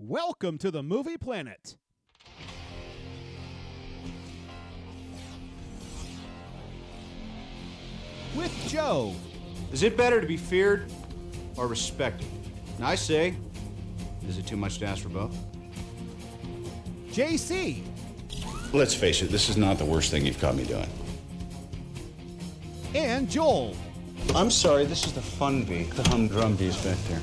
Welcome to the Movie Planet. With Joe. Is it better to be feared or respected? And I say, is it too much to ask for both? JC. Let's face it, this is not the worst thing you've caught me doing. And Joel. I'm sorry, this is the fun beat. The humdrum beat's back there.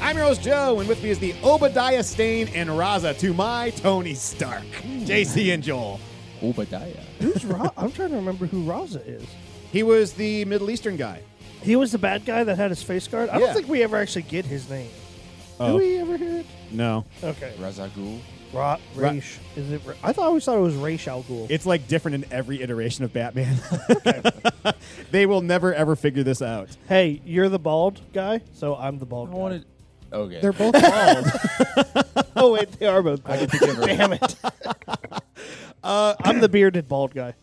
I'm your host, Joe, and with me is the Obadiah Stane and Raza to my Tony Stark. JC and Joel. Obadiah. Who's Raza? I'm trying to remember who Raza is. He was the Middle Eastern guy. He was the bad guy that had his face guard? I don't think we ever actually get his name. Oh. Do we ever hear it? No. Okay. Raza Ghul. Raish. Is it? I always thought it was Ra's al Ghul. It's like different in every iteration of Batman. They will never ever figure this out. Hey, you're the bald guy, so I'm the bald guy. Okay. They're both bald. Oh, wait, they are both bald. I can right. Damn it. I'm the bearded bald guy.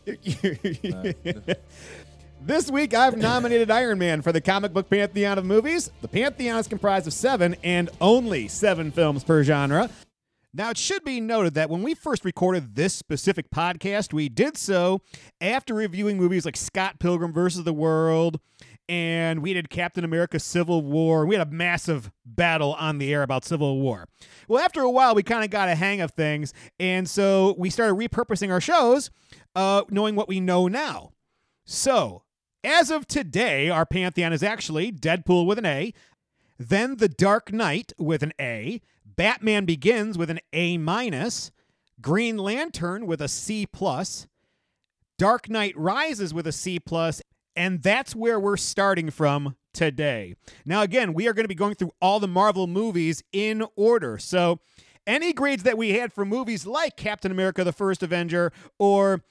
This week, I've nominated Iron Man for the Comic Book Pantheon of movies. The Pantheon is comprised of 7 and only 7 films per genre. Now, it should be noted that when we first recorded this specific podcast, we did so after reviewing movies like Scott Pilgrim vs. the World, and we did Captain America Civil War. We had a massive battle on the air about Civil War. Well, after a while, we kind of got a hang of things, and so we started repurposing our shows, knowing what we know now. So, as of today, our Pantheon is actually Deadpool with an A, then The Dark Knight with an A, Batman Begins with an A-, Green Lantern with a C+, Dark Knight Rises with a C+, and that's where we're starting from today. Now, again, we are going to be going through all the Marvel movies in order. So any grades that we had for movies like Captain America, The First Avenger, or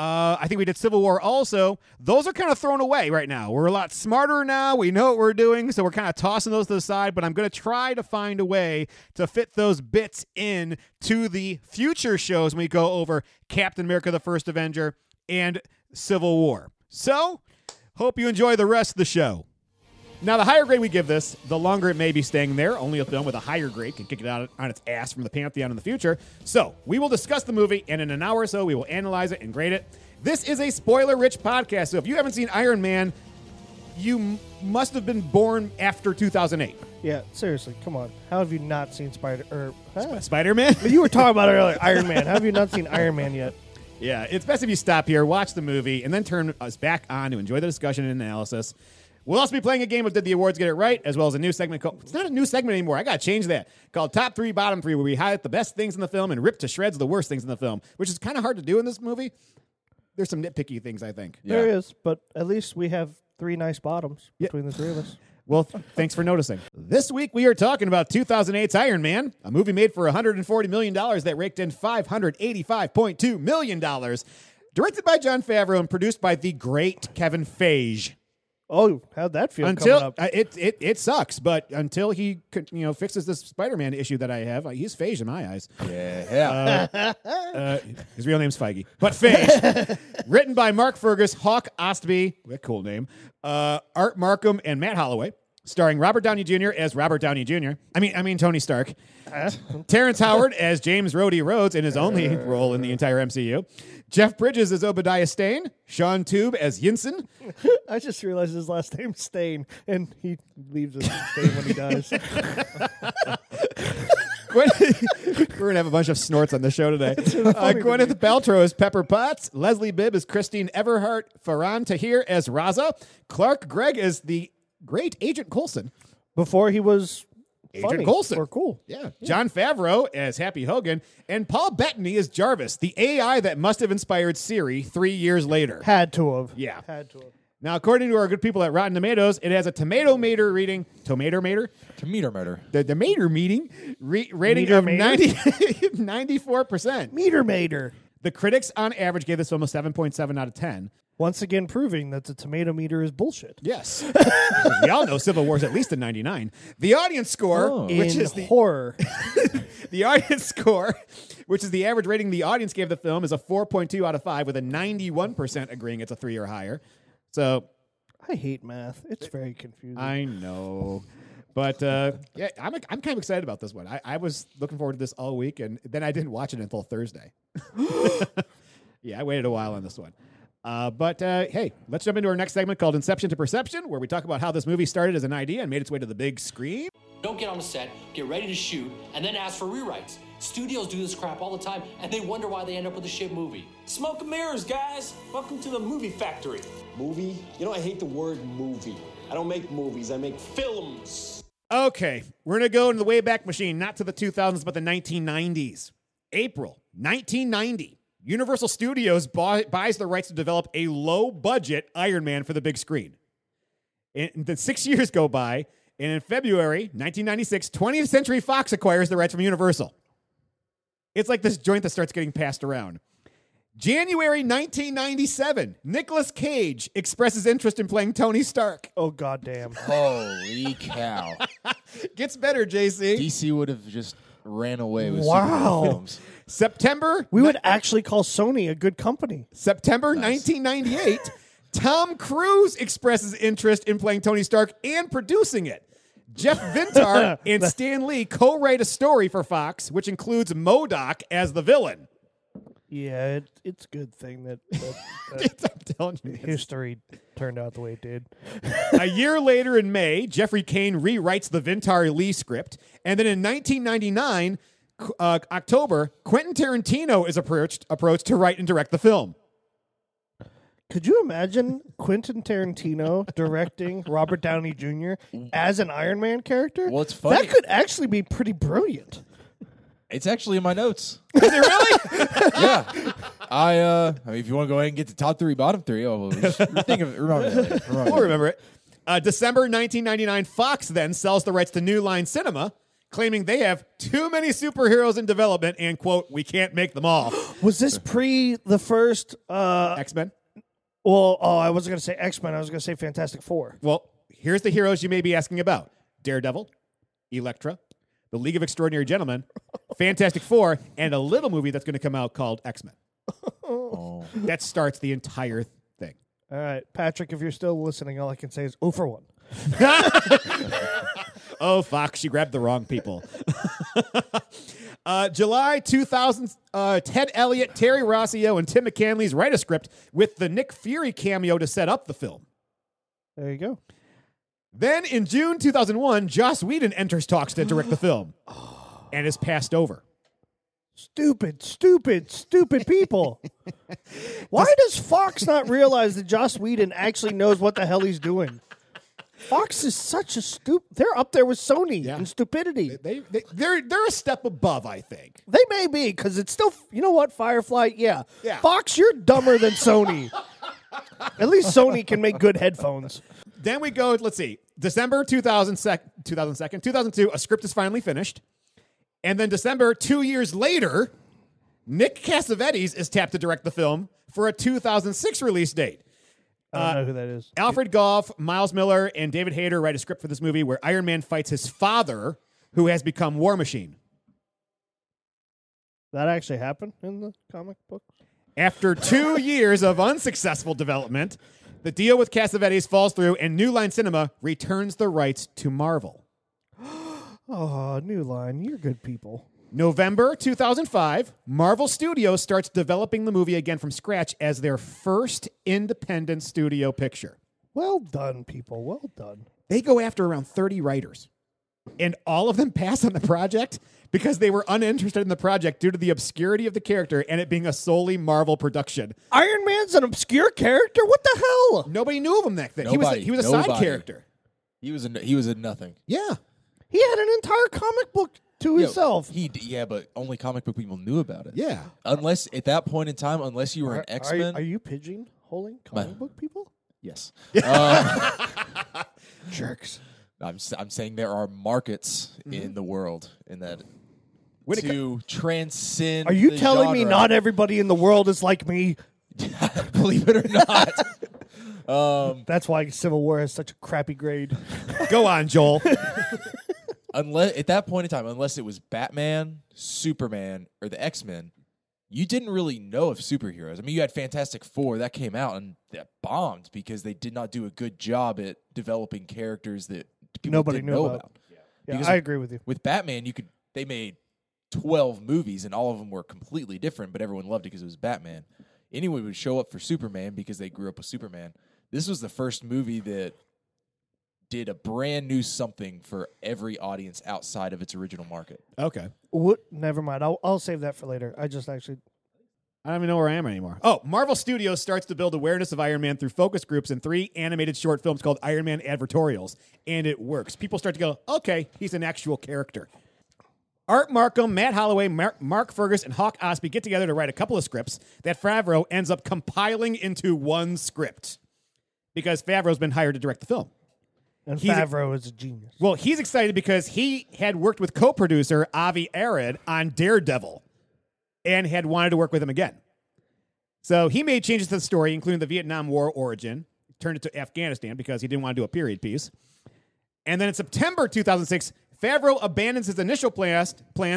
I think we did Civil War also, those are kind of thrown away right now. We're a lot smarter now. We know what we're doing, so we're kind of tossing those to the side, but I'm going to try to find a way to fit those bits in to the future shows when we go over Captain America, The First Avenger, and Civil War. So hope you enjoy the rest of the show. Now, the higher grade we give this, the longer it may be staying there. Only a film with a higher grade can kick it out on its ass from the Pantheon in the future. So we will discuss the movie, and in an hour or so, we will analyze it and grade it. This is a spoiler-rich podcast, so if you haven't seen Iron Man, you must have been born after 2008. Yeah, seriously, come on. How have you not seen Spider-Man? You were talking about it earlier, Iron Man. How have you not seen Iron Man yet? Yeah, it's best if you stop here, watch the movie, and then turn us back on to enjoy the discussion and analysis. We'll also be playing a game of Did the Awards Get It Right, as well as a new segment called... It's not a new segment anymore. I got to change that. Called Top 3, Bottom 3, where we highlight the best things in the film and rip to shreds the worst things in the film, which is kind of hard to do in this movie. There's some nitpicky things, I think. Yeah. There is, but at least we have 3 nice bottoms between the 3 of us. Well, thanks for noticing. This week, we are talking about 2008's Iron Man, a movie made for $140 million that raked in $585.2 million, directed by Jon Favreau and produced by the great Kevin Feige. Oh, how'd that feel? It sucks, but until he fixes this Spider-Man issue that I have, he's Feige in my eyes. Yeah. His real name's Feige, but Feige. Written by Mark Fergus, Hawk Ostby, a cool name, Art Marcum, and Matt Holloway. Starring Robert Downey Jr. as Robert Downey Jr. I mean Tony Stark. Terrence Howard as James Rhodey Rhodes in his only role in the entire MCU. Jeff Bridges as Obadiah Stane. Shaun Toub as Yinsen. I just realized his last name's Stane, and he leaves us Stane when he dies. We're going to have a bunch of snorts on the show today. Gwyneth Paltrow as Pepper Potts. Leslie Bibb as Christine Everhart. Farhan Tahir as Raza. Clark Gregg as the great Agent Coulson. Before he was Agent Coulson. Or cool. Yeah. Jon Favreau as Happy Hogan. And Paul Bettany as Jarvis, the AI that must have inspired Siri 3 years later. Had to have. Yeah. Had to have. Now, according to our good people at Rotten Tomatoes, it has a tomato-meter reading. Tomato-meter? Tomato-meter. The meter meeting. Rating meter of 94%. Meter-meter. The critics, on average, gave this film a 7.7 out of 10. Once again proving that the tomato meter is bullshit. Yes. We all know Civil War is at least a 99. The audience score, which is the horror. The audience score, which is the average rating the audience gave the film, is a 4.2 out of 5 with a 91% agreeing it's a 3 or higher. So I hate math. It's very confusing. I know. But yeah, I'm kind of excited about this one. I was looking forward to this all week, and then I didn't watch it until Thursday. Yeah, I waited a while on this one. But hey, let's jump into our next segment called Inception to Perception, where we talk about how this movie started as an idea and made its way to the big screen. Don't get on the set, get ready to shoot, and then ask for rewrites. Studios do this crap all the time, and they wonder why they end up with a shit movie. Smoke and mirrors, guys. Welcome to the movie factory. Movie? You know, I hate the word movie. I don't make movies. I make films. Okay, we're going to go into the Wayback Machine, not to the 2000s, but the 1990s. April 1990, Universal Studios buys the rights to develop a low-budget Iron Man for the big screen. And then 6 years go by, and in February 1996, 20th Century Fox acquires the rights from Universal. It's like this joint that starts getting passed around. January 1997, Nicolas Cage expresses interest in playing Tony Stark. Oh, goddamn. Holy cow. Gets better, JC. DC would have just ran away with superhero films. September. We would actually call Sony a good company. September 1998, Tom Cruise expresses interest in playing Tony Stark and producing it. Jeff Vintar and Stan Lee co-write a story for Fox, which includes MODOK as the villain. Yeah, it's a good thing that I'm telling you, history turned out the way it did. A year later in May, Jeffrey Kane rewrites the Vintar Lee script. And then in 1999, October, Quentin Tarantino is approached to write and direct the film. Could you imagine Quentin Tarantino directing Robert Downey Jr. as an Iron Man character? Well, it's funny. That could actually be pretty brilliant. It's actually in my notes. Is it really? Yeah. I mean, if you want to go ahead and get to top three, bottom three, we'll remember it. December 1999, Fox then sells the rights to New Line Cinema, claiming they have too many superheroes in development and, quote, we can't make them all. Was this pre the first... X-Men? Well, I wasn't going to say X-Men. I was going to say Fantastic Four. Well, here's the heroes you may be asking about. Daredevil, Elektra, The League of Extraordinary Gentlemen, Fantastic Four, and a little movie that's going to come out called X-Men. Oh. That starts the entire thing. All right, Patrick, if you're still listening, all I can say is 0 for 1. Oh, Fox, you grabbed the wrong people. July 2000, Ted Elliott, Terry Rossio, and Tim McCanley's write a script with the Nick Fury cameo to set up the film. There you go. Then in June 2001, Joss Whedon enters talks to direct the film and is passed over. Stupid people. Why does Fox not realize that Joss Whedon actually knows what the hell he's doing? Fox is such a stupid... They're up there with Sony and stupidity. They're a step above, I think. They may be, because it's still... You know what, Firefly? Yeah. Fox, you're dumber than Sony. At least Sony can make good headphones. Then we go... Let's see. December 2002, a script is finally finished. And then December, 2 years later, Nick Cassavetes is tapped to direct the film for a 2006 release date. I don't know who that is. Alfred Goff, Miles Miller, and David Hayter write a script for this movie where Iron Man fights his father, who has become War Machine. That actually happened in the comic book? After 2 years of unsuccessful development, the deal with Cassavetes falls through, and New Line Cinema returns the rights to Marvel. Oh, New Line, you're good people. November 2005, Marvel Studios starts developing the movie again from scratch as their first independent studio picture. Well done, people. Well done. They go after around 30 writers, and all of them pass on the project because they were uninterested in the project due to the obscurity of the character and it being a solely Marvel production. Iron Man's an obscure character? What the hell? Nobody knew of him back then. He was a side character. He was a nothing. Yeah. He had an entire comic book to himself. But only comic book people knew about it. Yeah. Unless, at that point in time, unless you were an X-Men... Are you pigeonholing comic book people? Yes. Jerks. I'm saying there are markets in the world in that transcend Are you telling genre. Me not everybody in the world is like me? Believe it or not. That's why Civil War has such a crappy grade. Go on, Joel. Unless, at that point in time, it was Batman, Superman, or the X-Men, you didn't really know of superheroes. I mean, you had Fantastic Four. That came out, and that bombed because they did not do a good job at developing characters that people Nobody knew about. Yeah, I agree with you. With Batman, you could they made 12 movies, and all of them were completely different, but everyone loved it because it was Batman. Anyone would show up for Superman because they grew up with Superman. This was the first movie that did a brand new something for every audience outside of its original market. Okay. What? Never mind. I'll save that for later. I don't even know where I am anymore. Oh, Marvel Studios starts to build awareness of Iron Man through focus groups and 3 animated short films called Iron Man Advertorials, and it works. People start to go, okay, he's an actual character. Art Marcum, Matt Holloway, Mark Fergus, and Hawk Ostby get together to write a couple of scripts that Favreau ends up compiling into one script because Favreau's been hired to direct the film. And Favreau is a genius. Well, he's excited because he had worked with co-producer Avi Arad on Daredevil and had wanted to work with him again. So he made changes to the story, including the Vietnam War origin, turned it to Afghanistan because he didn't want to do a period piece. And then in September 2006, Favreau abandons his initial plans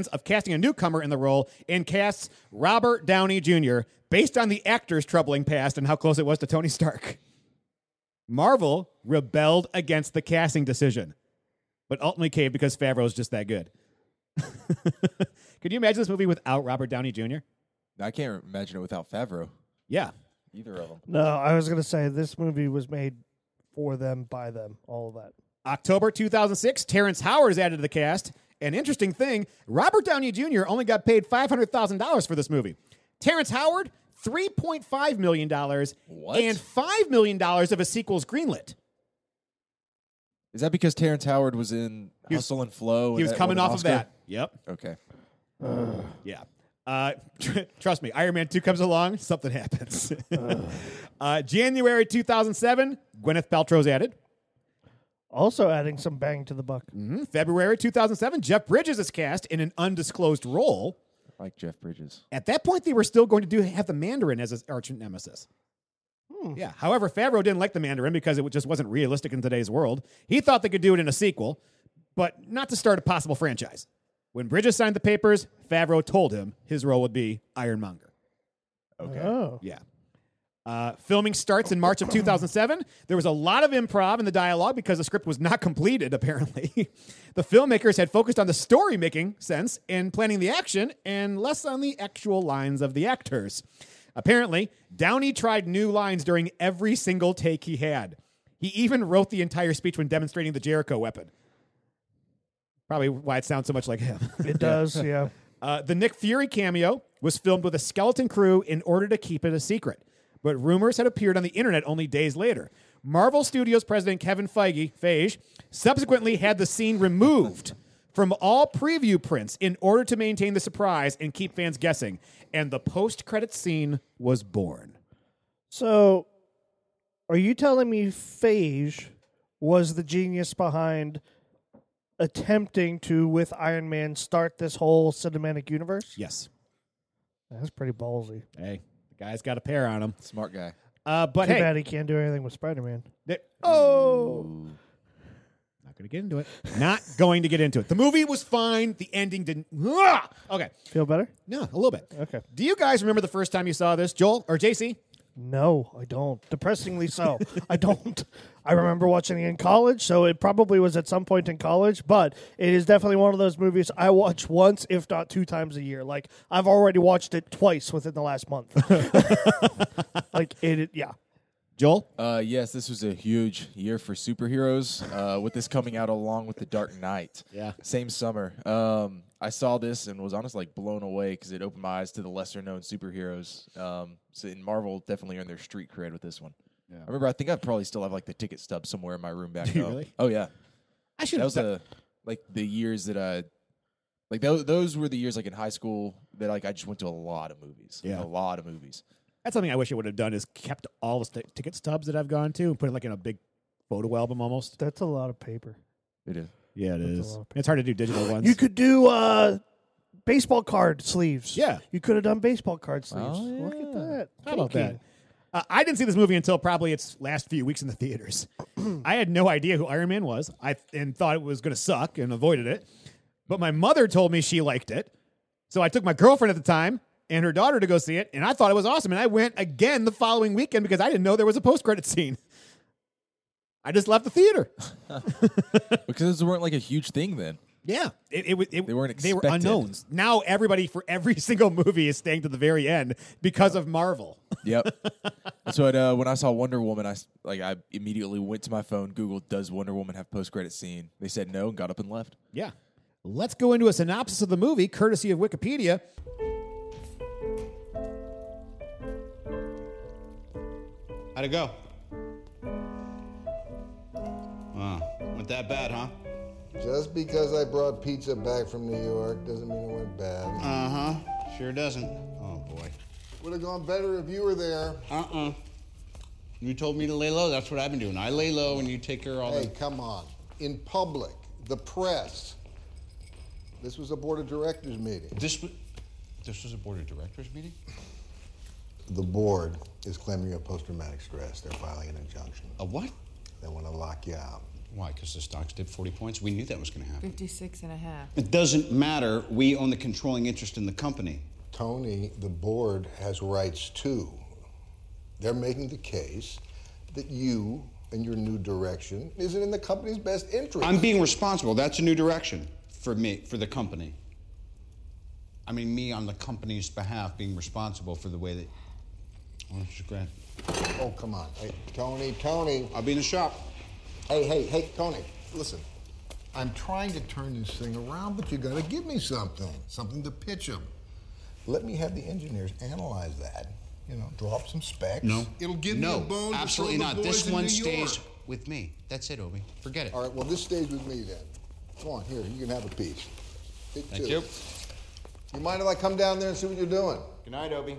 of casting a newcomer in the role and casts Robert Downey Jr. based on the actor's troubling past and how close it was to Tony Stark. Marvel rebelled against the casting decision, but ultimately caved because Favreau is just that good. Could you imagine this movie without Robert Downey Jr.? I can't imagine it without Favreau. Yeah. Either of them. No, I was going to say this movie was made for them, by them, all of that. October 2006, Terrence Howard is added to the cast. An interesting thing, Robert Downey Jr. only got paid $500,000 for this movie. Terrence Howard... $3.5 million and $5 million of a sequel's greenlit. Is that because Terrence Howard was in Hustle and Flow? He was coming off of that. Yep. Okay. Yeah. Trust me, Iron Man 2 comes along, something happens. January 2007, Gwyneth Paltrow's added. Also adding some bang to the buck. Mm-hmm. February 2007, Jeff Bridges is cast in an undisclosed role. Like Jeff Bridges. At that point, they were still going to have the Mandarin as his arch nemesis. Yeah. However, Favreau didn't like the Mandarin because it just wasn't realistic in today's world. He thought they could do it in a sequel, but not to start a possible franchise. When Bridges signed the papers, Favreau told him his role would be Iron Monger. Okay. Oh. Yeah. Filming starts in March of 2007. There was a lot of improv in the dialogue because the script was not completed, apparently. The filmmakers had focused on the story making sense and planning the action and less on the actual lines of the actors. Apparently, Downey tried new lines during every single take he had. He even wrote the entire speech when demonstrating the Jericho weapon. Probably why it sounds so much like him. It does, yeah. The Nick Fury cameo was filmed with a skeleton crew in order to keep it a secret. But rumors had appeared on the internet only days later. Marvel Studios president Kevin Feige subsequently had the scene removed from all preview prints in order to maintain the surprise and keep fans guessing. And the post-credits scene was born. So, are you telling me Feige was the genius behind attempting to, with Iron Man, start this whole cinematic universe? Yes. That's pretty ballsy. Hey. Guy's got a pair on him. Smart guy. But too bad he can't do anything with Spider-Man. Not going to get into it. Not going to get into it. The movie was fine. The ending didn't. Okay. Feel better? No, a little bit. Okay. Do you guys remember the first time you saw this, Joel or JC? No, I don't. Depressingly so. I don't. I remember watching it in college, so it probably was at some point in college, but it is definitely one of those movies I watch once, if not 2 times a year. Like, I've already watched it twice within the last month. Yeah. Joel? Yes, this was a huge year for superheroes, with this coming out along with The Dark Knight. Yeah. Same summer. I saw this and was honestly like blown away because it opened my eyes to the lesser-known superheroes. So in Marvel, definitely earned their street cred with this one. Yeah. I remember. I think I probably still have like the ticket stub somewhere in my room back home. Really? Oh yeah. I should. That was like the years that I like. Those were the years like in high school that like I just went to a lot of movies. Yeah, like, a lot of movies. That's something I wish I would have done is kept all the ticket stubs that I've gone to and put it like in a big photo album almost. That's a lot of paper. It is. Yeah, it is. It's hard to do digital ones. You could do baseball card sleeves. Yeah. You could have done baseball card sleeves. Oh, yeah. Look at that. How about that? I didn't see this movie until probably its last few weeks in the theaters. I had no idea who Iron Man was and thought it was going to suck and avoided it. But my mother told me she liked it. So I took my girlfriend at the time and her daughter to go see it, and I thought it was awesome. And I went again the following weekend because I didn't know there was a post-credit scene. I just left the theater. Because those weren't like a huge thing then. Yeah. They weren't expected. They were unknowns. Now everybody for every single movie is staying to the very end because of Marvel. Yep. So when I saw Wonder Woman, I immediately went to my phone, Googled, does Wonder Woman have post-credit scene? They said no and got up and left. Yeah. Let's go into a synopsis of the movie, courtesy of Wikipedia. How'd it go? Wow. Went that bad, huh? Just because I brought pizza back from New York doesn't mean it went bad. Uh-huh. Sure doesn't. Oh, boy. Would have gone better if you were there. Uh-uh. You told me to lay low. That's what I've been doing. I lay low and you take care of all that. Hey, come on. In public, the press. This was a board of directors meeting. This was a board of directors meeting? The board is claiming you have post-traumatic stress. They're filing an injunction. A what? They want to lock you out. Why? Because the stocks dipped 40 points? We knew that was going to happen. 56.5. It doesn't matter. We own the controlling interest in the company. Tony, the board has rights, too. They're making the case that you and your new direction isn't in the company's best interest. I'm being responsible. That's a new direction for me, for the company. I mean, me on the company's behalf being responsible for the way that... Oh, come on. Hey, Tony. I'll be in the shop. Hey, Tony, listen. I'm trying to turn this thing around, but you gotta give me something to pitch them. Let me have the engineers analyze that. You know, draw up some specs. No. It'll give me a bone. Absolutely not. This one stays with me. That's it, Obi. Forget it. All right, well, this stays with me then. Come on, here, you can have a piece. Thank you. You mind if I come down there and see what you're doing? Good night, Obi.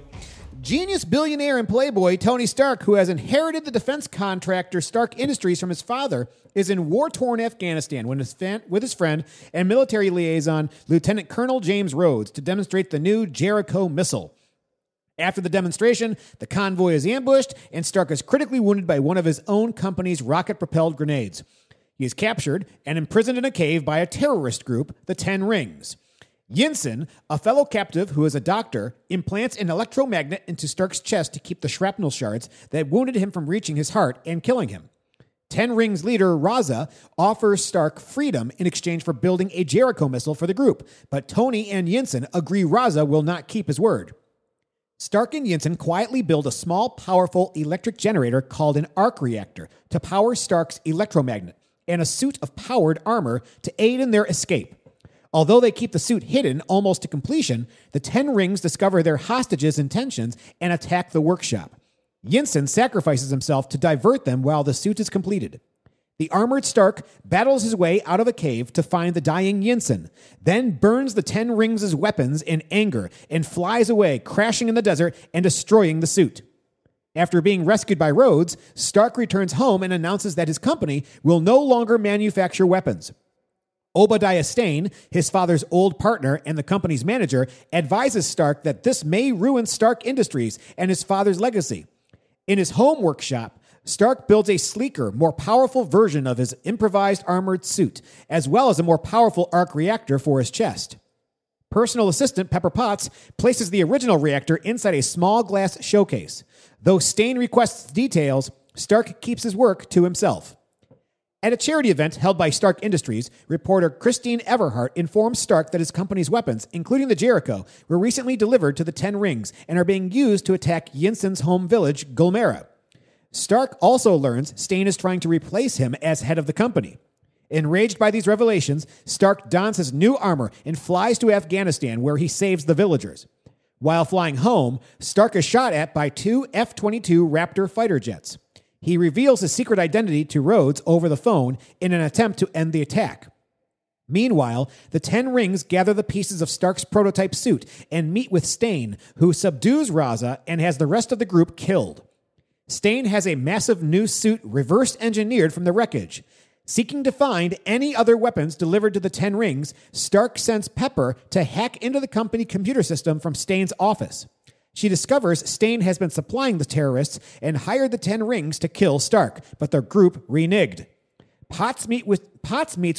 Genius billionaire and playboy Tony Stark, who has inherited the defense contractor Stark Industries from his father, is in war-torn Afghanistan with his friend and military liaison Lieutenant Colonel James Rhodes to demonstrate the new Jericho missile. After the demonstration, the convoy is ambushed, and Stark is critically wounded by one of his own company's rocket-propelled grenades. He is captured and imprisoned in a cave by a terrorist group, the Ten Rings. Yinsen, a fellow captive who is a doctor, implants an electromagnet into Stark's chest to keep the shrapnel shards that wounded him from reaching his heart and killing him. Ten Rings leader Raza offers Stark freedom in exchange for building a Jericho missile for the group, but Tony and Yinsen agree Raza will not keep his word. Stark and Yinsen quietly build a small, powerful electric generator called an arc reactor to power Stark's electromagnet and a suit of powered armor to aid in their escape. Although they keep the suit hidden almost to completion, the Ten Rings discover their hostages' intentions and attack the workshop. Yinsen sacrifices himself to divert them while the suit is completed. The armored Stark battles his way out of a cave to find the dying Yinsen, then burns the Ten Rings' weapons in anger and flies away, crashing in the desert and destroying the suit. After being rescued by Rhodes, Stark returns home and announces that his company will no longer manufacture weapons. Obadiah Stane, his father's old partner and the company's manager, advises Stark that this may ruin Stark Industries and his father's legacy. In his home workshop, Stark builds a sleeker, more powerful version of his improvised armored suit, as well as a more powerful arc reactor for his chest. Personal assistant Pepper Potts places the original reactor inside a small glass showcase. Though Stane requests details, Stark keeps his work to himself. At a charity event held by Stark Industries, reporter Christine Everhart informs Stark that his company's weapons, including the Jericho, were recently delivered to the Ten Rings and are being used to attack Yinsen's home village, Gulmera. Stark also learns Stane is trying to replace him as head of the company. Enraged by these revelations, Stark dons his new armor and flies to Afghanistan, where he saves the villagers. While flying home, Stark is shot at by two F-22 Raptor fighter jets. He reveals his secret identity to Rhodes over the phone in an attempt to end the attack. Meanwhile, the Ten Rings gather the pieces of Stark's prototype suit and meet with Stane, who subdues Raza and has the rest of the group killed. Stane has a massive new suit reverse-engineered from the wreckage. Seeking to find any other weapons delivered to the Ten Rings, Stark sends Pepper to hack into the company computer system from Stane's office. She discovers Stane has been supplying the terrorists and hired the Ten Rings to kill Stark, but their group reneged. Potts meets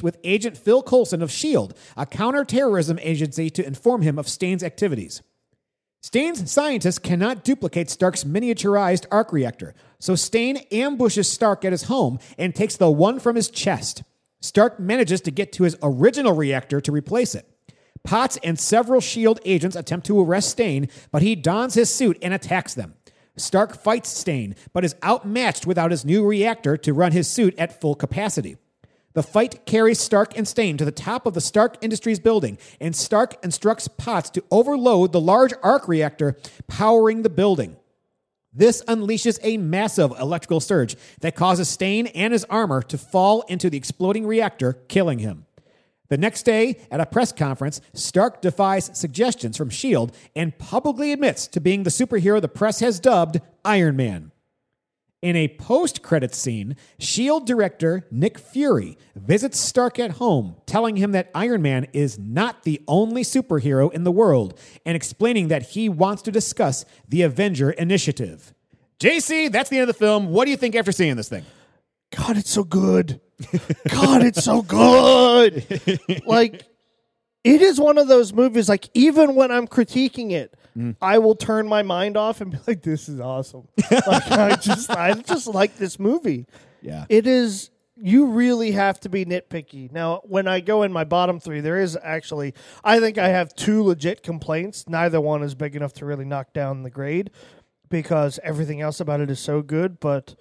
with Agent Phil Coulson of S.H.I.E.L.D., a counterterrorism agency, to inform him of Stane's activities. Stain's scientists cannot duplicate Stark's miniaturized arc reactor, so Stain ambushes Stark at his home and takes the one from his chest. Stark manages to get to his original reactor to replace it. Potts and several S.H.I.E.L.D. agents attempt to arrest Stain, but he dons his suit and attacks them. Stark fights Stain, but is outmatched without his new reactor to run his suit at full capacity. The fight carries Stark and Stain to the top of the Stark Industries building, and Stark instructs Potts to overload the large arc reactor powering the building. This unleashes a massive electrical surge that causes Stain and his armor to fall into the exploding reactor, killing him. The next day, at a press conference, Stark defies suggestions from S.H.I.E.L.D. and publicly admits to being the superhero the press has dubbed Iron Man. In a post-credits scene, S.H.I.E.L.D. director Nick Fury visits Stark at home, telling him that Iron Man is not the only superhero in the world and explaining that he wants to discuss the Avenger Initiative. JC, that's the end of the film. What do you think after seeing this thing? God, it's so good. God, it's so good. Like, it is one of those movies, like, even when I'm critiquing it, I will turn my mind off and be like, this is awesome. Like, I just like this movie. Yeah. It is, you really have to be nitpicky. Now, when I go in my bottom three, there is actually, I think I have two legit complaints. Neither one is big enough to really knock down the grade because everything else about it is so good, but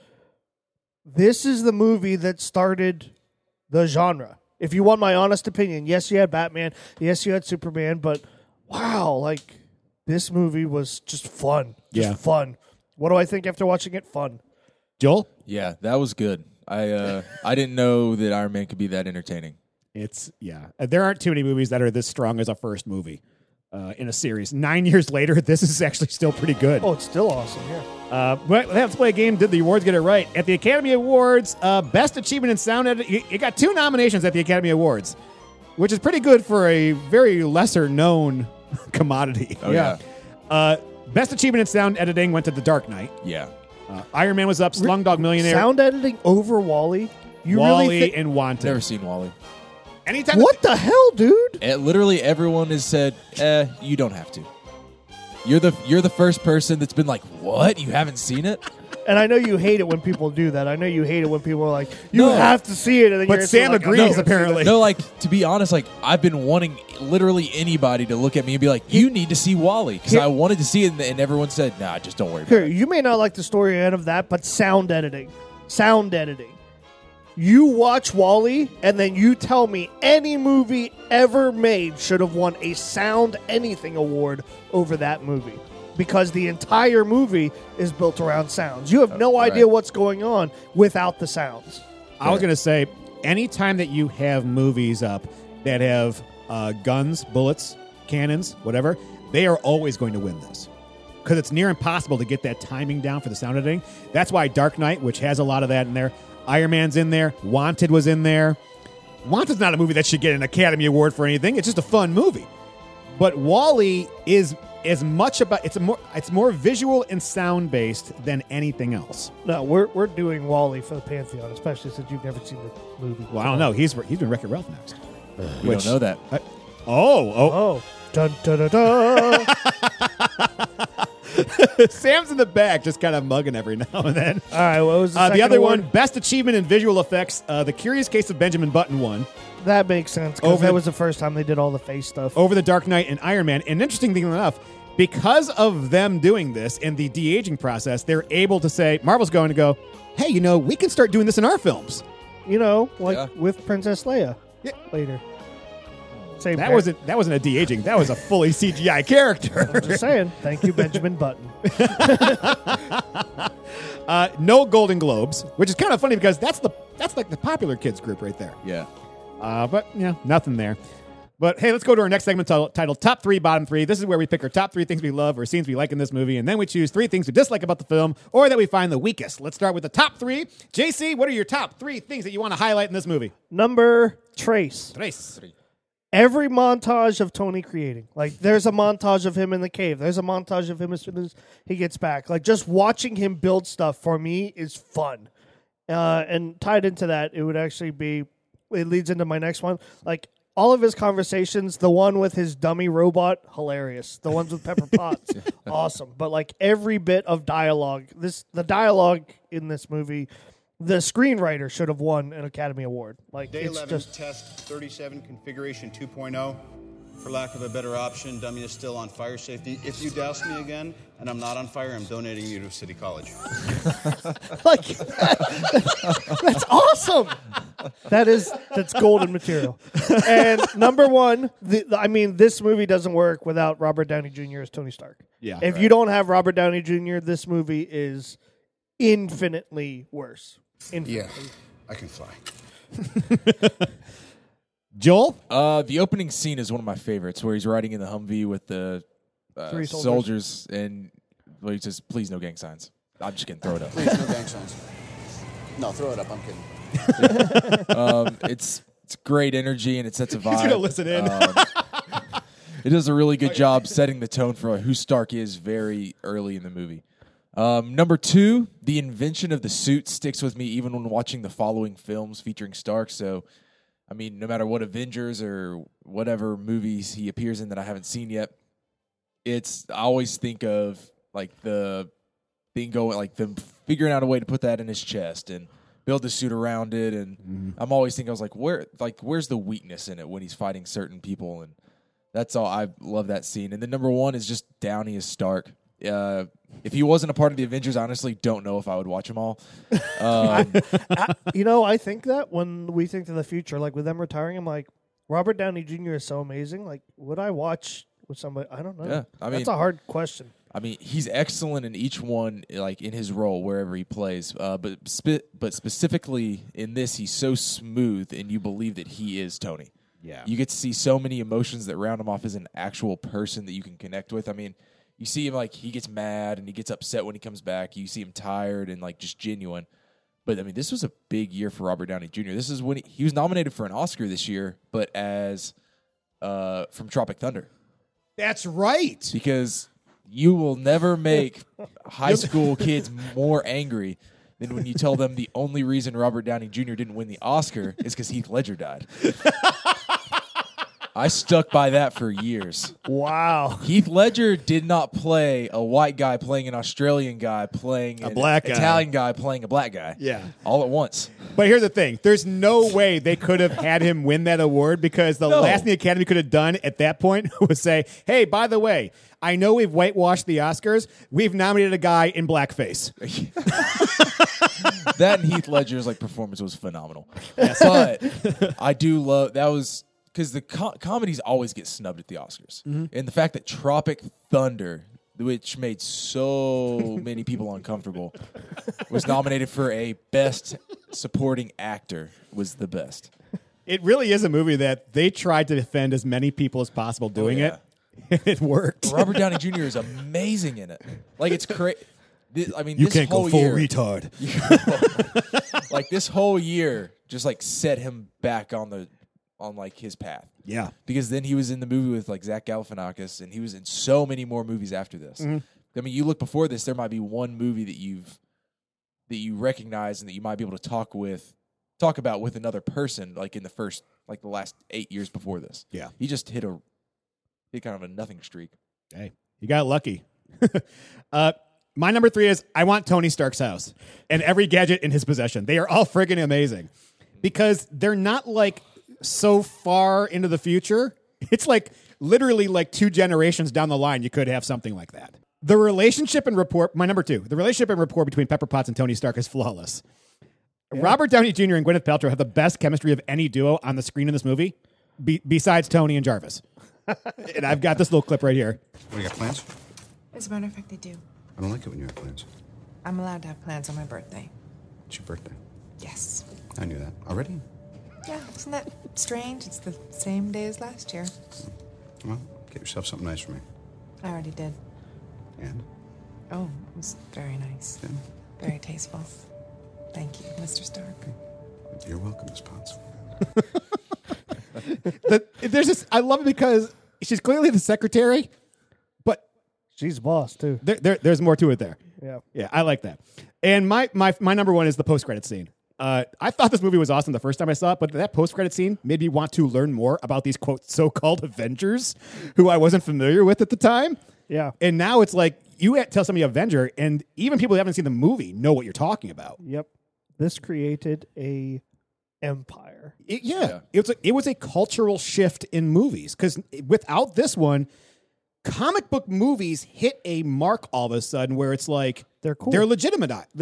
this is the movie that started the genre. If you want my honest opinion, yes, you had Batman, yes, you had Superman, but wow, like, this movie was just fun. Just fun. What do I think after watching it? Fun. Joel? Yeah, that was good. I didn't know that Iron Man could be that entertaining. Yeah. There aren't too many movies that are this strong as a first movie in a series. 9 years later, this is actually still pretty good. Oh, it's still awesome, yeah. But let's play a game. Did the awards get it right? At the Academy Awards, Best Achievement in Sound Editing. It got two nominations at the Academy Awards, which is pretty good for a very lesser-known commodity. Oh, yeah. Best Achievement in Sound Editing went to The Dark Knight. Yeah. Iron Man was up. Slumdog Millionaire. Sound editing over WALL-E? And Wanted. Never seen WALL-E. Anytime. What the hell, dude? Literally everyone has said, you don't have to. You're the first person that's been like, what? You haven't seen it? And I know you hate it when people do that. I know you hate it when people are like, you have to see it. And then but Sam like, agrees, apparently. No, like, to be honest, like, I've been wanting literally anybody to look at me and be like, you need to see WALL-E. Because I wanted to see it, and everyone said, nah, just don't worry about it. You may not like the story end of that, but sound editing. You watch WALL-E, and then you tell me any movie ever made should have won a sound anything award over that movie. Because the entire movie is built around sounds. You have no idea what's going on without the sounds. I was going to say, any time that you have movies up that have guns, bullets, cannons, whatever, they are always going to win this. Because it's near impossible to get that timing down for the sound editing. That's why Dark Knight, which has a lot of that in there, Iron Man's in there, Wanted was in there. Wanted's not a movie that should get an Academy Award for anything. It's just a fun movie. But WALL-E is as much about it's more visual and sound based than anything else. No, we're doing WALL-E for the Pantheon, especially since you've never seen the movie. Well, I don't know. He's doing Wreck-It Ralph next. We don't know that. Oh! Dun dun dun dun. Sam's in the back, just kind of mugging every now and then. All right, what was the other award? One? Best Achievement in Visual Effects. The Curious Case of Benjamin Button won. That makes sense, because that was the first time they did all the face stuff. Over The Dark Knight and Iron Man. And interesting thing enough, because of them doing this and the de-aging process, they're able to say, Marvel's going to go, hey, you know, we can start doing this in our films. You know, like with Princess Leia later. Same that wasn't a de-aging. That was a fully CGI character. I'm just saying. Thank you, Benjamin Button. No Golden Globes, which is kind of funny because that's like the popular kids group right there. Yeah. But, yeah, nothing there. But, hey, let's go to our next segment titled Top 3, Bottom 3. This is where we pick our top 3 things we love or scenes we like in this movie, and then we choose 3 things we dislike about the film or that we find the weakest. Let's start with the top 3. JC, what are your top 3 things that you want to highlight in this movie? Number Tres. Every montage of Tony creating. Like, there's a montage of him in the cave. There's a montage of him as soon as he gets back. Like, just watching him build stuff for me is fun. And tied into that, it would actually be... It leads into my next one. Like, All of his conversations, the one with his dummy robot, hilarious. The ones with Pepper Potts, awesome. But like every bit of dialogue, the dialogue in this movie, the screenwriter should have won an Academy Award. Like Day it's 11, just test 37 configuration 2.0. For lack of a better option, dummy is still on fire safety. If you douse me again and I'm not on fire, I'm donating you to City College. Like, that's awesome. That's golden material. And number one, this movie doesn't work without Robert Downey Jr. as Tony Stark. Yeah. If you don't have Robert Downey Jr., this movie is infinitely worse. Infinitely. Yeah, I can fly. Joel? The opening scene is one of my favorites, where he's riding in the Humvee with the soldiers, and he says, please, no gang signs. I'm just kidding. Throw it up. Please, no gang signs. No, throw it up. I'm kidding. It's great energy, and it sets a vibe. He's going to listen in. It does a really good job setting the tone for who Stark is very early in the movie. Number two, the invention of the suit sticks with me even when watching the following films featuring Stark, so... I mean, no matter what Avengers or whatever movies he appears in that I haven't seen yet, I always think of like the thing going, like them figuring out a way to put that in his chest and build the suit around it. And I'm always thinking, I was like, where's the weakness in it when he's fighting certain people? And that's all. I love that scene. And then number one is just Downey as Stark. If he wasn't a part of the Avengers, I honestly don't know if I would watch them all. I think that when we think to the future, like with them retiring, I'm like, Robert Downey Jr. is so amazing. Like, would I watch with somebody? I don't know. Yeah, that's a hard question. I mean, he's excellent in each one, like in his role, wherever he plays. But specifically in this, he's so smooth, and you believe that he is Tony. Yeah. You get to see so many emotions that round him off as an actual person that you can connect with. I mean... You see him, like, he gets mad and he gets upset when he comes back. You see him tired and, like, just genuine. But, I mean, this was a big year for Robert Downey Jr. This is when he was nominated for an Oscar this year, but as from Tropic Thunder. That's right. Because you will never make high school kids more angry than when you tell them the only reason Robert Downey Jr. didn't win the Oscar is because Heath Ledger died. I stuck by that for years. Wow. Heath Ledger did not play a white guy playing an Australian guy playing an Italian guy playing a black guy. Yeah. All at once. But here's the thing. There's no way they could have had him win that award, because the last thing the Academy could have done at that point was say, hey, by the way, I know we've whitewashed the Oscars. We've nominated a guy in blackface. That and Heath Ledger's performance was phenomenal. Yes. But I do love... That was... Because the comedies always get snubbed at the Oscars. Mm-hmm. And the fact that Tropic Thunder, which made so many people uncomfortable, was nominated for a Best Supporting Actor was the best. It really is a movie that they tried to defend as many people as possible doing it. It worked. Robert Downey Jr. is amazing in it. Like, it's crazy. I mean, this whole year... You can't go full retard. Like, this whole year just, set him back on the... on his path. Yeah. Because then he was in the movie with Zach Galifianakis, and he was in so many more movies after this. Mm-hmm. I mean, you look before this, there might be one movie that you recognize and that you might be able to talk about with another person in the first the last 8 years before this. Yeah. He just hit kind of a nothing streak. Hey, you got lucky. My number three is I want Tony Stark's house and every gadget in his possession. They are all friggin' amazing because they're not so far into the future. It's literally 2 generations down the line you could have something like that. The relationship and rapport, my number two, the relationship and rapport between Pepper Potts and Tony Stark is flawless. Yeah. Robert Downey Jr. and Gwyneth Paltrow have the best chemistry of any duo on the screen in this movie, besides Tony and Jarvis. And I've got this little clip right here. What, do you got plans? As a matter of fact, they do. I don't like it when you have plans. I'm allowed to have plans on my birthday. It's your birthday? Yes. I knew that already. Yeah, isn't that strange? It's the same day as last year. Well, get yourself something nice for me. I already did. And? Oh, it was very nice. Yeah. Very tasteful. Thank you, Mr. Stark. You're welcome, Ms. Potts. I love it because she's clearly the secretary, but... She's boss, too. There's more to it there. Yeah. Yeah, I like that. And my number one is the post-credits scene. I thought this movie was awesome the first time I saw it, but that post-credit scene made me want to learn more about these, quote, so-called Avengers, who I wasn't familiar with at the time. Yeah. And now it's like, you tell somebody Avenger, and even people who haven't seen the movie know what you're talking about. Yep. This created a empire. It was a cultural shift in movies, because without this one, comic book movies hit a mark all of a sudden where it's like they're cool. They're legitimized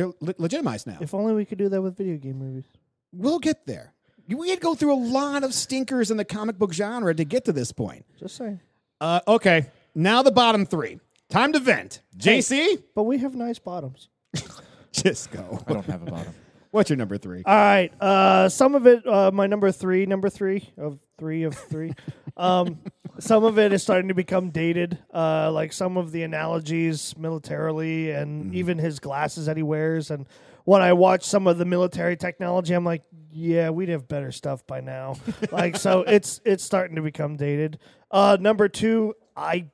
now. If only we could do that with video game movies. We'll get there. We had to go through a lot of stinkers in the comic book genre to get to this point. Just saying. Okay, now the bottom three. Time to vent. JC? Hey, but we have nice bottoms. Just go. I don't have a bottom. What's your number three? All right. My number three of three. Some of it is starting to become dated. Like some of the analogies militarily and even his glasses that he wears. And when I watch some of the military technology, I'm like, yeah, we'd have better stuff by now. Like, so it's starting to become dated. Number two, I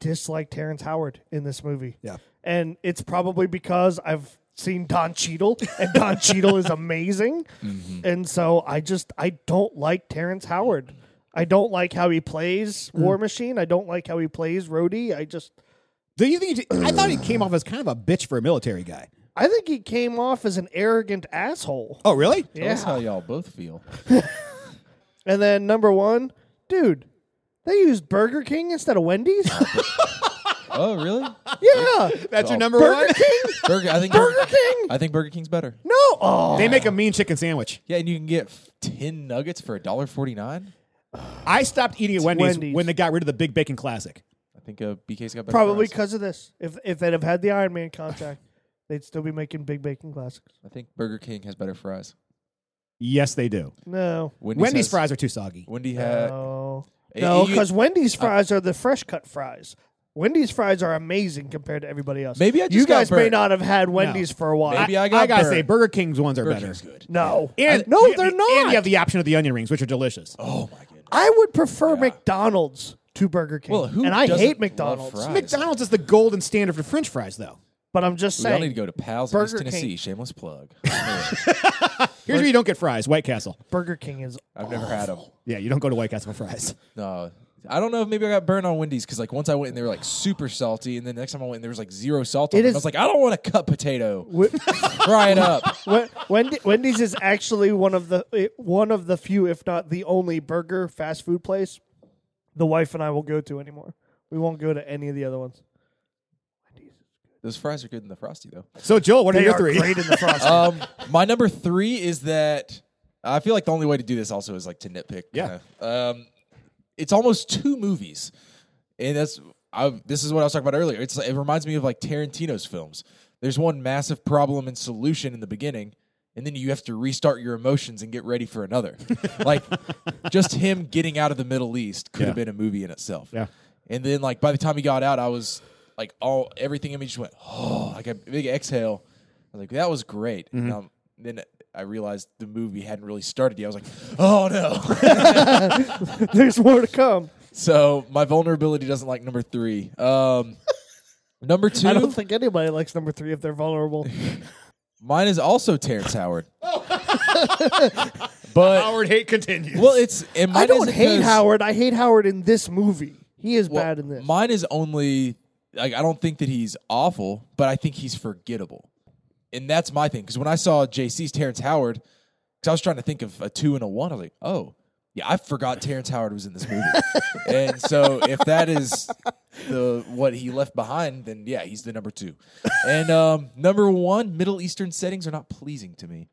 dislike Terrence Howard in this movie. Yeah. And it's probably because I've seen Don Cheadle, and Don Cheadle is amazing, and so I don't like Terrence Howard. I don't like how he plays War Machine. I don't like how he plays Rhodey. Do you think? I thought he came off as kind of a bitch for a military guy. I think he came off as an arrogant asshole. Oh, really? Yeah. That's how y'all both feel. And then number one, dude, they used Burger King instead of Wendy's. Oh, really? Yeah. That's your number one? Burger King? Burger King? I think Burger King's better. No. Oh. They make a mean chicken sandwich. Yeah, and you can get 10 nuggets for $1.49. I stopped eating at Wendy's when they got rid of the Big Bacon Classic. I think BK's got better. Probably because of this. If they'd have had the Iron Man contract, they'd still be making Big Bacon Classics. I think Burger King has better fries. Yes, they do. No. Wendy's fries are too soggy. No, because Wendy's fries are the fresh-cut fries. Wendy's fries are amazing compared to everybody else. Maybe I just may not have had Wendy's for a while. Maybe I gotta say, Burger King's ones are better. Good. No, and no, they're not. And you have the option of the onion rings, which are delicious. Oh my goodness! I would prefer McDonald's to Burger King. Well, I hate McDonald's. McDonald's is the golden standard for French fries, though. But I'm just saying, we all need to go to Pals in East Tennessee. King. Shameless plug. Here's where you don't get fries. White Castle. Burger King is. I've never had them. Yeah, you don't go to White Castle for fries. No. I don't know if maybe I got burned on Wendy's because like once I went and they were like super salty, and then the next time I went and there was like zero salt on them. I was like, I don't want a cut potato. Fry it up. Wendy's is actually one of the few, if not the only, burger fast food place the wife and I will go to anymore. We won't go to any of the other ones. Those fries are good in the Frosty though. So Joel, what are your three? They are great in the Frosty. My number three is that I feel like the only way to do this also is like to nitpick. Yeah. It's almost two movies, and this is what I was talking about earlier. It reminds me of like Tarantino's films. There's one massive problem and solution in the beginning, and then you have to restart your emotions and get ready for another. Like just him getting out of the Middle East could have been a movie in itself. Yeah. And then like by the time he got out, I was like everything in me just went like a big exhale. I was like that was great. Mm-hmm. And then I realized the movie hadn't really started yet. I was like, oh, no. There's more to come. So my vulnerability doesn't like number three. Number two. I don't think anybody likes number three if they're vulnerable. Mine is also Terrence Howard. But Howard hate continues. Well, I don't hate Howard. I hate Howard in this movie. He is bad in this. Mine is only, like, I don't think that he's awful, but I think he's forgettable. And that's my thing, because when I saw JC's Terrence Howard, because I was trying to think of a 2 and a 1, I was like, oh, yeah, I forgot Terrence Howard was in this movie. And so if that is what he left behind, then yeah, he's the number two. And number one, Middle Eastern settings are not pleasing to me.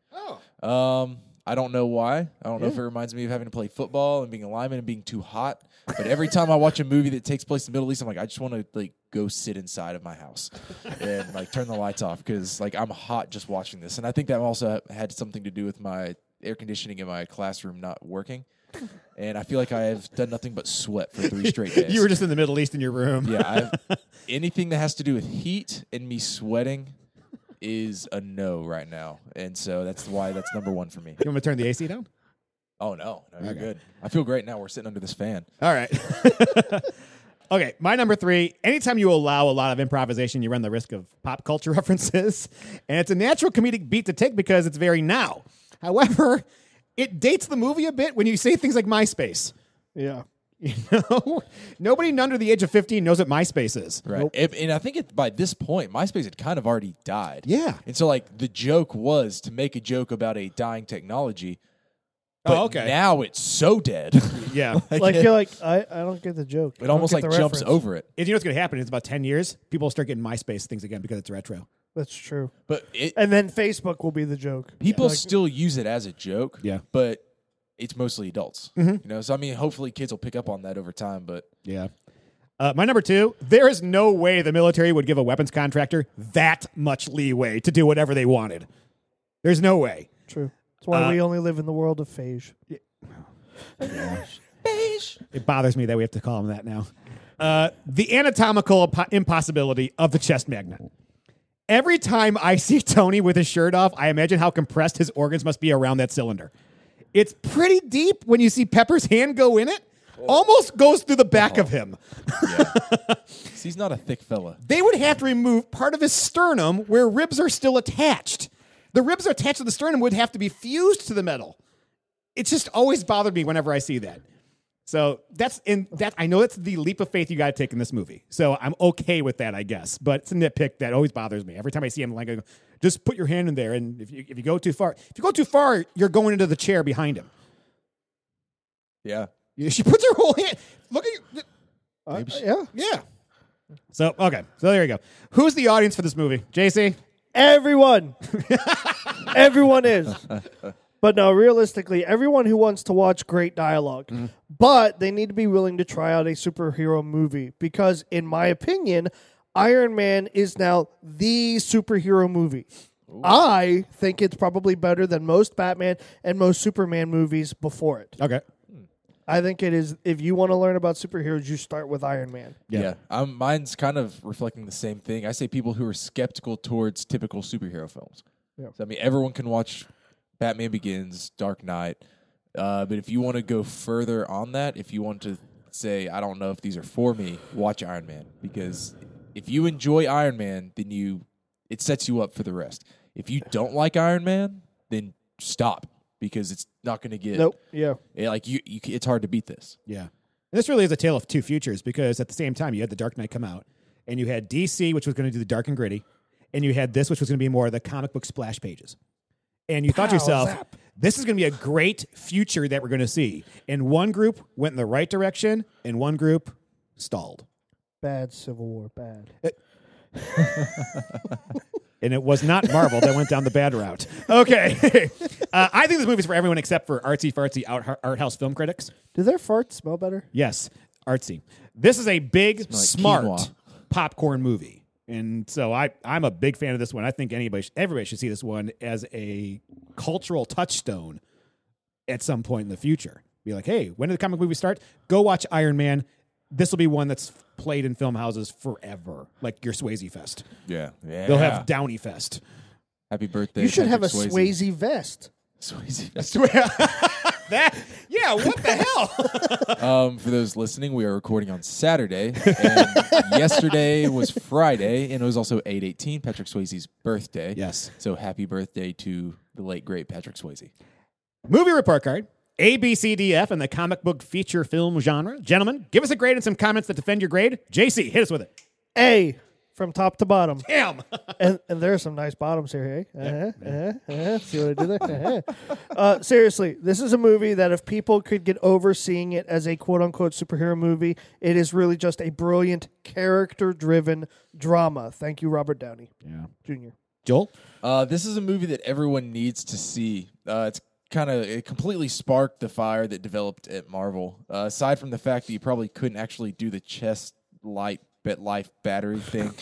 Oh. I don't know why. I don't know if it reminds me of having to play football and being a lineman and being too hot. But every time I watch a movie that takes place in the Middle East, I'm like, I just want to like go sit inside of my house and like turn the lights off because like I'm hot just watching this. And I think that also had something to do with my air conditioning in my classroom not working. And I feel like I have done nothing but sweat for 3 straight days. You were just in the Middle East in your room. Yeah, anything that has to do with heat and me sweating is a no right now, and so that's why that's number one for me. You want me to turn the AC down? Oh, no, you're good. I feel great now. We're sitting under this fan. All right. Okay, my number three, anytime you allow a lot of improvisation, you run the risk of pop culture references, and it's a natural comedic beat to take because it's very now. However, it dates the movie a bit when you say things like MySpace. Yeah. You know, nobody under the age of 15 knows what MySpace is. Right. Nope. And I think by this point, MySpace had kind of already died. Yeah. And so, like, the joke was to make a joke about a dying technology. But now it's so dead. Yeah. I don't get the joke. It almost like jumps over it. If you know what's going to happen, it's about 10 years, people will start getting MySpace things again because it's retro. That's true. And then Facebook will be the joke. People still use it as a joke. Yeah. But it's mostly adults. Mm-hmm. You know, so I mean, hopefully kids will pick up on that over time, but yeah. My number two, there is no way the military would give a weapons contractor that much leeway to do whatever they wanted. There's no way. True. That's why we only live in the world of Phage. Yeah. Phage. It bothers me that we have to call him that now. The anatomical impossibility of the chest magnet. Every time I see Tony with his shirt off, I imagine how compressed his organs must be around that cylinder. It's pretty deep when you see Pepper's hand go in it. Oh. Almost goes through the back of him. Yeah. He's not a thick fella. They would have to remove part of his sternum where ribs are still attached. The ribs are attached to the sternum would have to be fused to the metal. It's just always bothered me whenever I see that. So I know that's the leap of faith you got to take in this movie. So I'm okay with that, I guess. But it's a nitpick that always bothers me. Every time I see him, like, I go, just put your hand in there, and if you go too far, you're going into the chair behind him. Yeah, she puts her whole hand. Look at yeah. So there you go. Who's the audience for this movie, JC? Everyone. Everyone is. But no, realistically, everyone who wants to watch great dialogue, but they need to be willing to try out a superhero movie because, in my opinion, Iron Man is now the superhero movie. Ooh. I think it's probably better than most Batman and most Superman movies before it. Okay. I think it is. If you want to learn about superheroes, you start with Iron Man. Yeah. Mine's kind of reflecting the same thing. I say people who are skeptical towards typical superhero films. Yeah. So, I mean, everyone can watch Batman Begins, Dark Knight. But if you want to go further on that, if you want to say, I don't know if these are for me, watch Iron Man. Because if you enjoy Iron Man, then it sets you up for the rest. If you don't like Iron Man, then stop. Because it's not going to get... Nope, yeah. It's hard to beat this. Yeah. And this really is a tale of two futures because at the same time, you had The Dark Knight come out, and you had DC, which was going to do the dark and gritty, and you had this, which was going to be more of the comic book splash pages. And you thought to yourself, zap. This is going to be a great future that we're going to see. And one group went in the right direction, and one group stalled. Bad Civil War, bad. And it was not Marvel that went down the bad route. Okay. I think this movie's for everyone except for artsy-fartsy art house film critics. Do their farts smell better? Yes. Artsy. This is a big, smart popcorn movie. And so I'm a big fan of this one. I think everybody should see this one as a cultural touchstone at some point in the future. Be like, hey, when did the comic movie start? Go watch Iron Man. This will be one that's played in film houses forever, like your Swayze Fest. Yeah. They'll have Downey Fest. Happy birthday! You should have a Swayze vest. Swayze vest. What the hell? For those listening, we are recording on Saturday. And yesterday was Friday, and it was also 8/18, Patrick Swayze's birthday. Yes. So happy birthday to the late great Patrick Swayze. Movie report card. A, B, C, D, F in the comic book feature film genre. Gentlemen, give us a grade and some comments that defend your grade. JC, hit us with it. A, from top to bottom. Damn! and there are some nice bottoms here, eh? See what I did there? Seriously, this is a movie that if people could get over seeing it as a quote-unquote superhero movie, it is really just a brilliant character-driven drama. Thank you, Robert Downey Jr. Joel? This is a movie that everyone needs to see. It completely sparked the fire that developed at Marvel. Aside from the fact that you probably couldn't actually do the chest light bit life battery thing.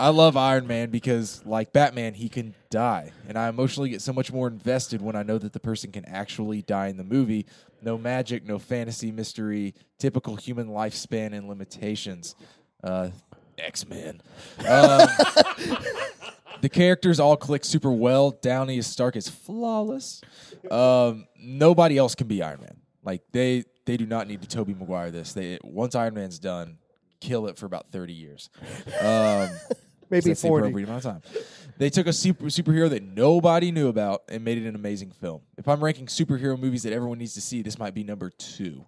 I love Iron Man because, like Batman, he can die. And I emotionally get so much more invested when I know that the person can actually die in the movie. No magic, no fantasy, mystery, typical human lifespan and limitations. X-Men. The characters all click super well. Downey as Stark is flawless. Nobody else can be Iron Man. Like they do not need to Tobey Maguire this. Once Iron Man's done, kill it for about 30 years. maybe 40. Appropriate amount of time. They took a superhero that nobody knew about and made it an amazing film. If I'm ranking superhero movies that everyone needs to see, this might be number two.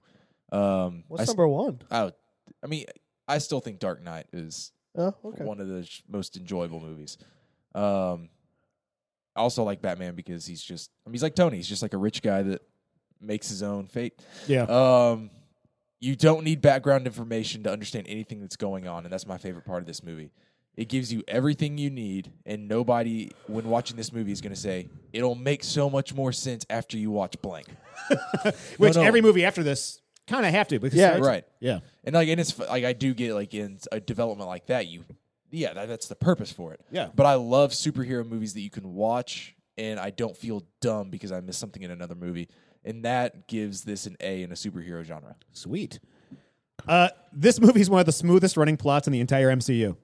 What's number one? I mean, I still think Dark Knight is one of the most enjoyable movies. I also like Batman because he's just, I mean, he's like Tony. He's just like a rich guy that makes his own fate. Yeah. You don't need background information to understand anything that's going on, and that's my favorite part of this movie. It gives you everything you need, and nobody, when watching this movie, is going to say, it'll make so much more sense after you watch blank. Every movie after this kind of have to. Because right. Yeah. And like, and it's like I do get like in a development like that, that's the purpose for it. Yeah. But I love superhero movies that you can watch, and I don't feel dumb because I missed something in another movie. And that gives this an A in a superhero genre. Sweet. This movie is one of the smoothest running plots in the entire MCU.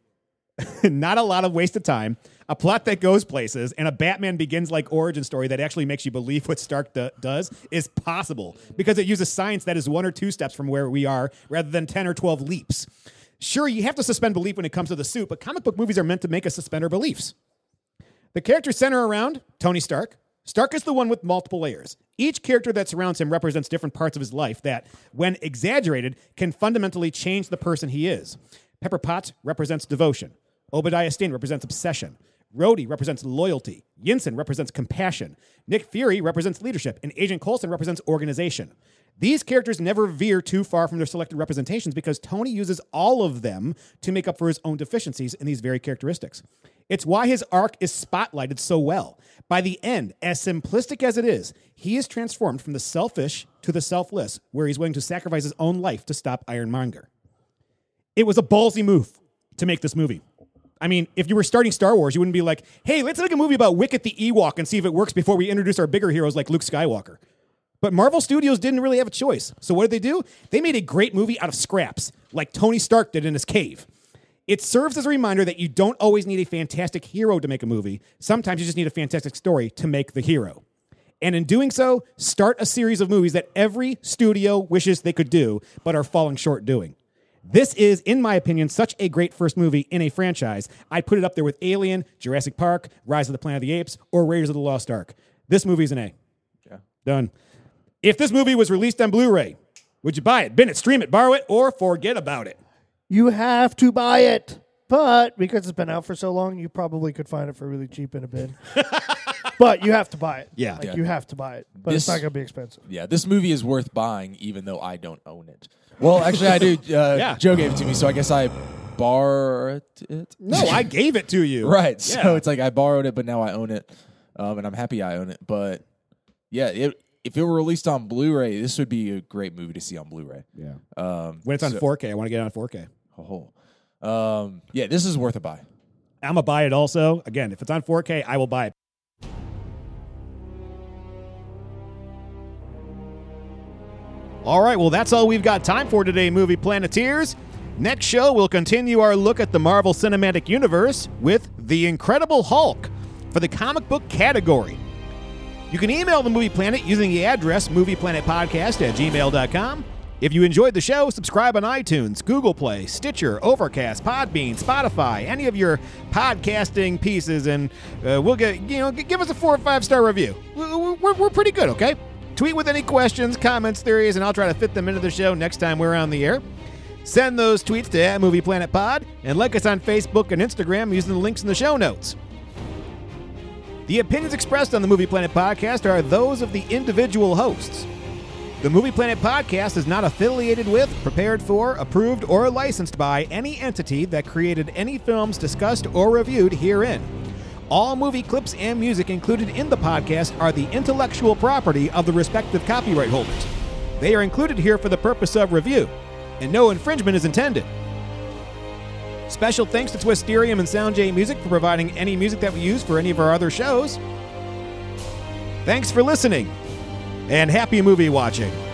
Not a lot of waste of time, a plot that goes places, and a Batman Begins like origin story that actually makes you believe what Stark does is possible because it uses science that is 1 or 2 steps from where we are rather than 10 or 12 leaps. Sure, you have to suspend belief when it comes to the suit, but comic book movies are meant to make us suspend our beliefs. The characters center around Tony Stark. Stark is the one with multiple layers. Each character that surrounds him represents different parts of his life that, when exaggerated, can fundamentally change the person he is. Pepper Potts represents devotion. Obadiah Stane represents obsession. Rhodey represents loyalty. Yinsen represents compassion. Nick Fury represents leadership. And Agent Coulson represents organization. These characters never veer too far from their selected representations because Tony uses all of them to make up for his own deficiencies in these very characteristics. It's why his arc is spotlighted so well. By the end, as simplistic as it is, he is transformed from the selfish to the selfless, where he's willing to sacrifice his own life to stop Iron Monger. It was a ballsy move to make this movie. I mean, if you were starting Star Wars, you wouldn't be like, hey, let's make a movie about Wicket the Ewok and see if it works before we introduce our bigger heroes like Luke Skywalker. But Marvel Studios didn't really have a choice. So what did they do? They made a great movie out of scraps, like Tony Stark did in his cave. It serves as a reminder that you don't always need a fantastic hero to make a movie. Sometimes you just need a fantastic story to make the hero. And in doing so, start a series of movies that every studio wishes they could do, but are falling short doing. This is, in my opinion, such a great first movie in a franchise. I'd put it up there with Alien, Jurassic Park, Rise of the Planet of the Apes, or Raiders of the Lost Ark. This movie's an A. Yeah. Done. If this movie was released on Blu-ray, would you buy it, bin it, stream it, borrow it, or forget about it? You have to buy it. But because it's been out for so long, you probably could find it for really cheap in a bin. But you have to buy it. Yeah. You have to buy it. But it's not going to be expensive. Yeah, this movie is worth buying even though I don't own it. Well, actually, I do. Joe gave it to me, so I guess I borrowed it. No, I gave it to you. Right. So It's like I borrowed it, but now I own it, and I'm happy I own it. But, yeah, if it were released on Blu-ray, this would be a great movie to see on Blu-ray. Yeah. When it's on 4K. I want to get it on 4K. Yeah, this is worth a buy. I'm going to buy it also. Again, if it's on 4K, I will buy it. All right, well, that's all we've got time for today, Movie Planeteers. Next show, we'll continue our look at the Marvel Cinematic Universe with The Incredible Hulk for the comic book category. You can email the Movie Planet using the address movieplanetpodcast@gmail.com. If you enjoyed the show, subscribe on iTunes, Google Play, Stitcher, Overcast, Podbean, Spotify, any of your podcasting pieces, and we'll get give us a 4 or 5 star review. We're pretty good, okay? Tweet with any questions, comments, theories, and I'll try to fit them into the show next time we're on the air. Send those tweets to @MoviePlanetPod and like us on Facebook and Instagram using the links in the show notes. The opinions expressed on the Movie Planet Podcast are those of the individual hosts. The Movie Planet Podcast is not affiliated with, prepared for, approved, or licensed by any entity that created any films discussed or reviewed herein. All movie clips and music included in the podcast are the intellectual property of the respective copyright holders. They are included here for the purpose of review, and no infringement is intended. Special thanks to Twisterium and Sound J Music for providing any music that we use for any of our other shows. Thanks for listening, and happy movie watching.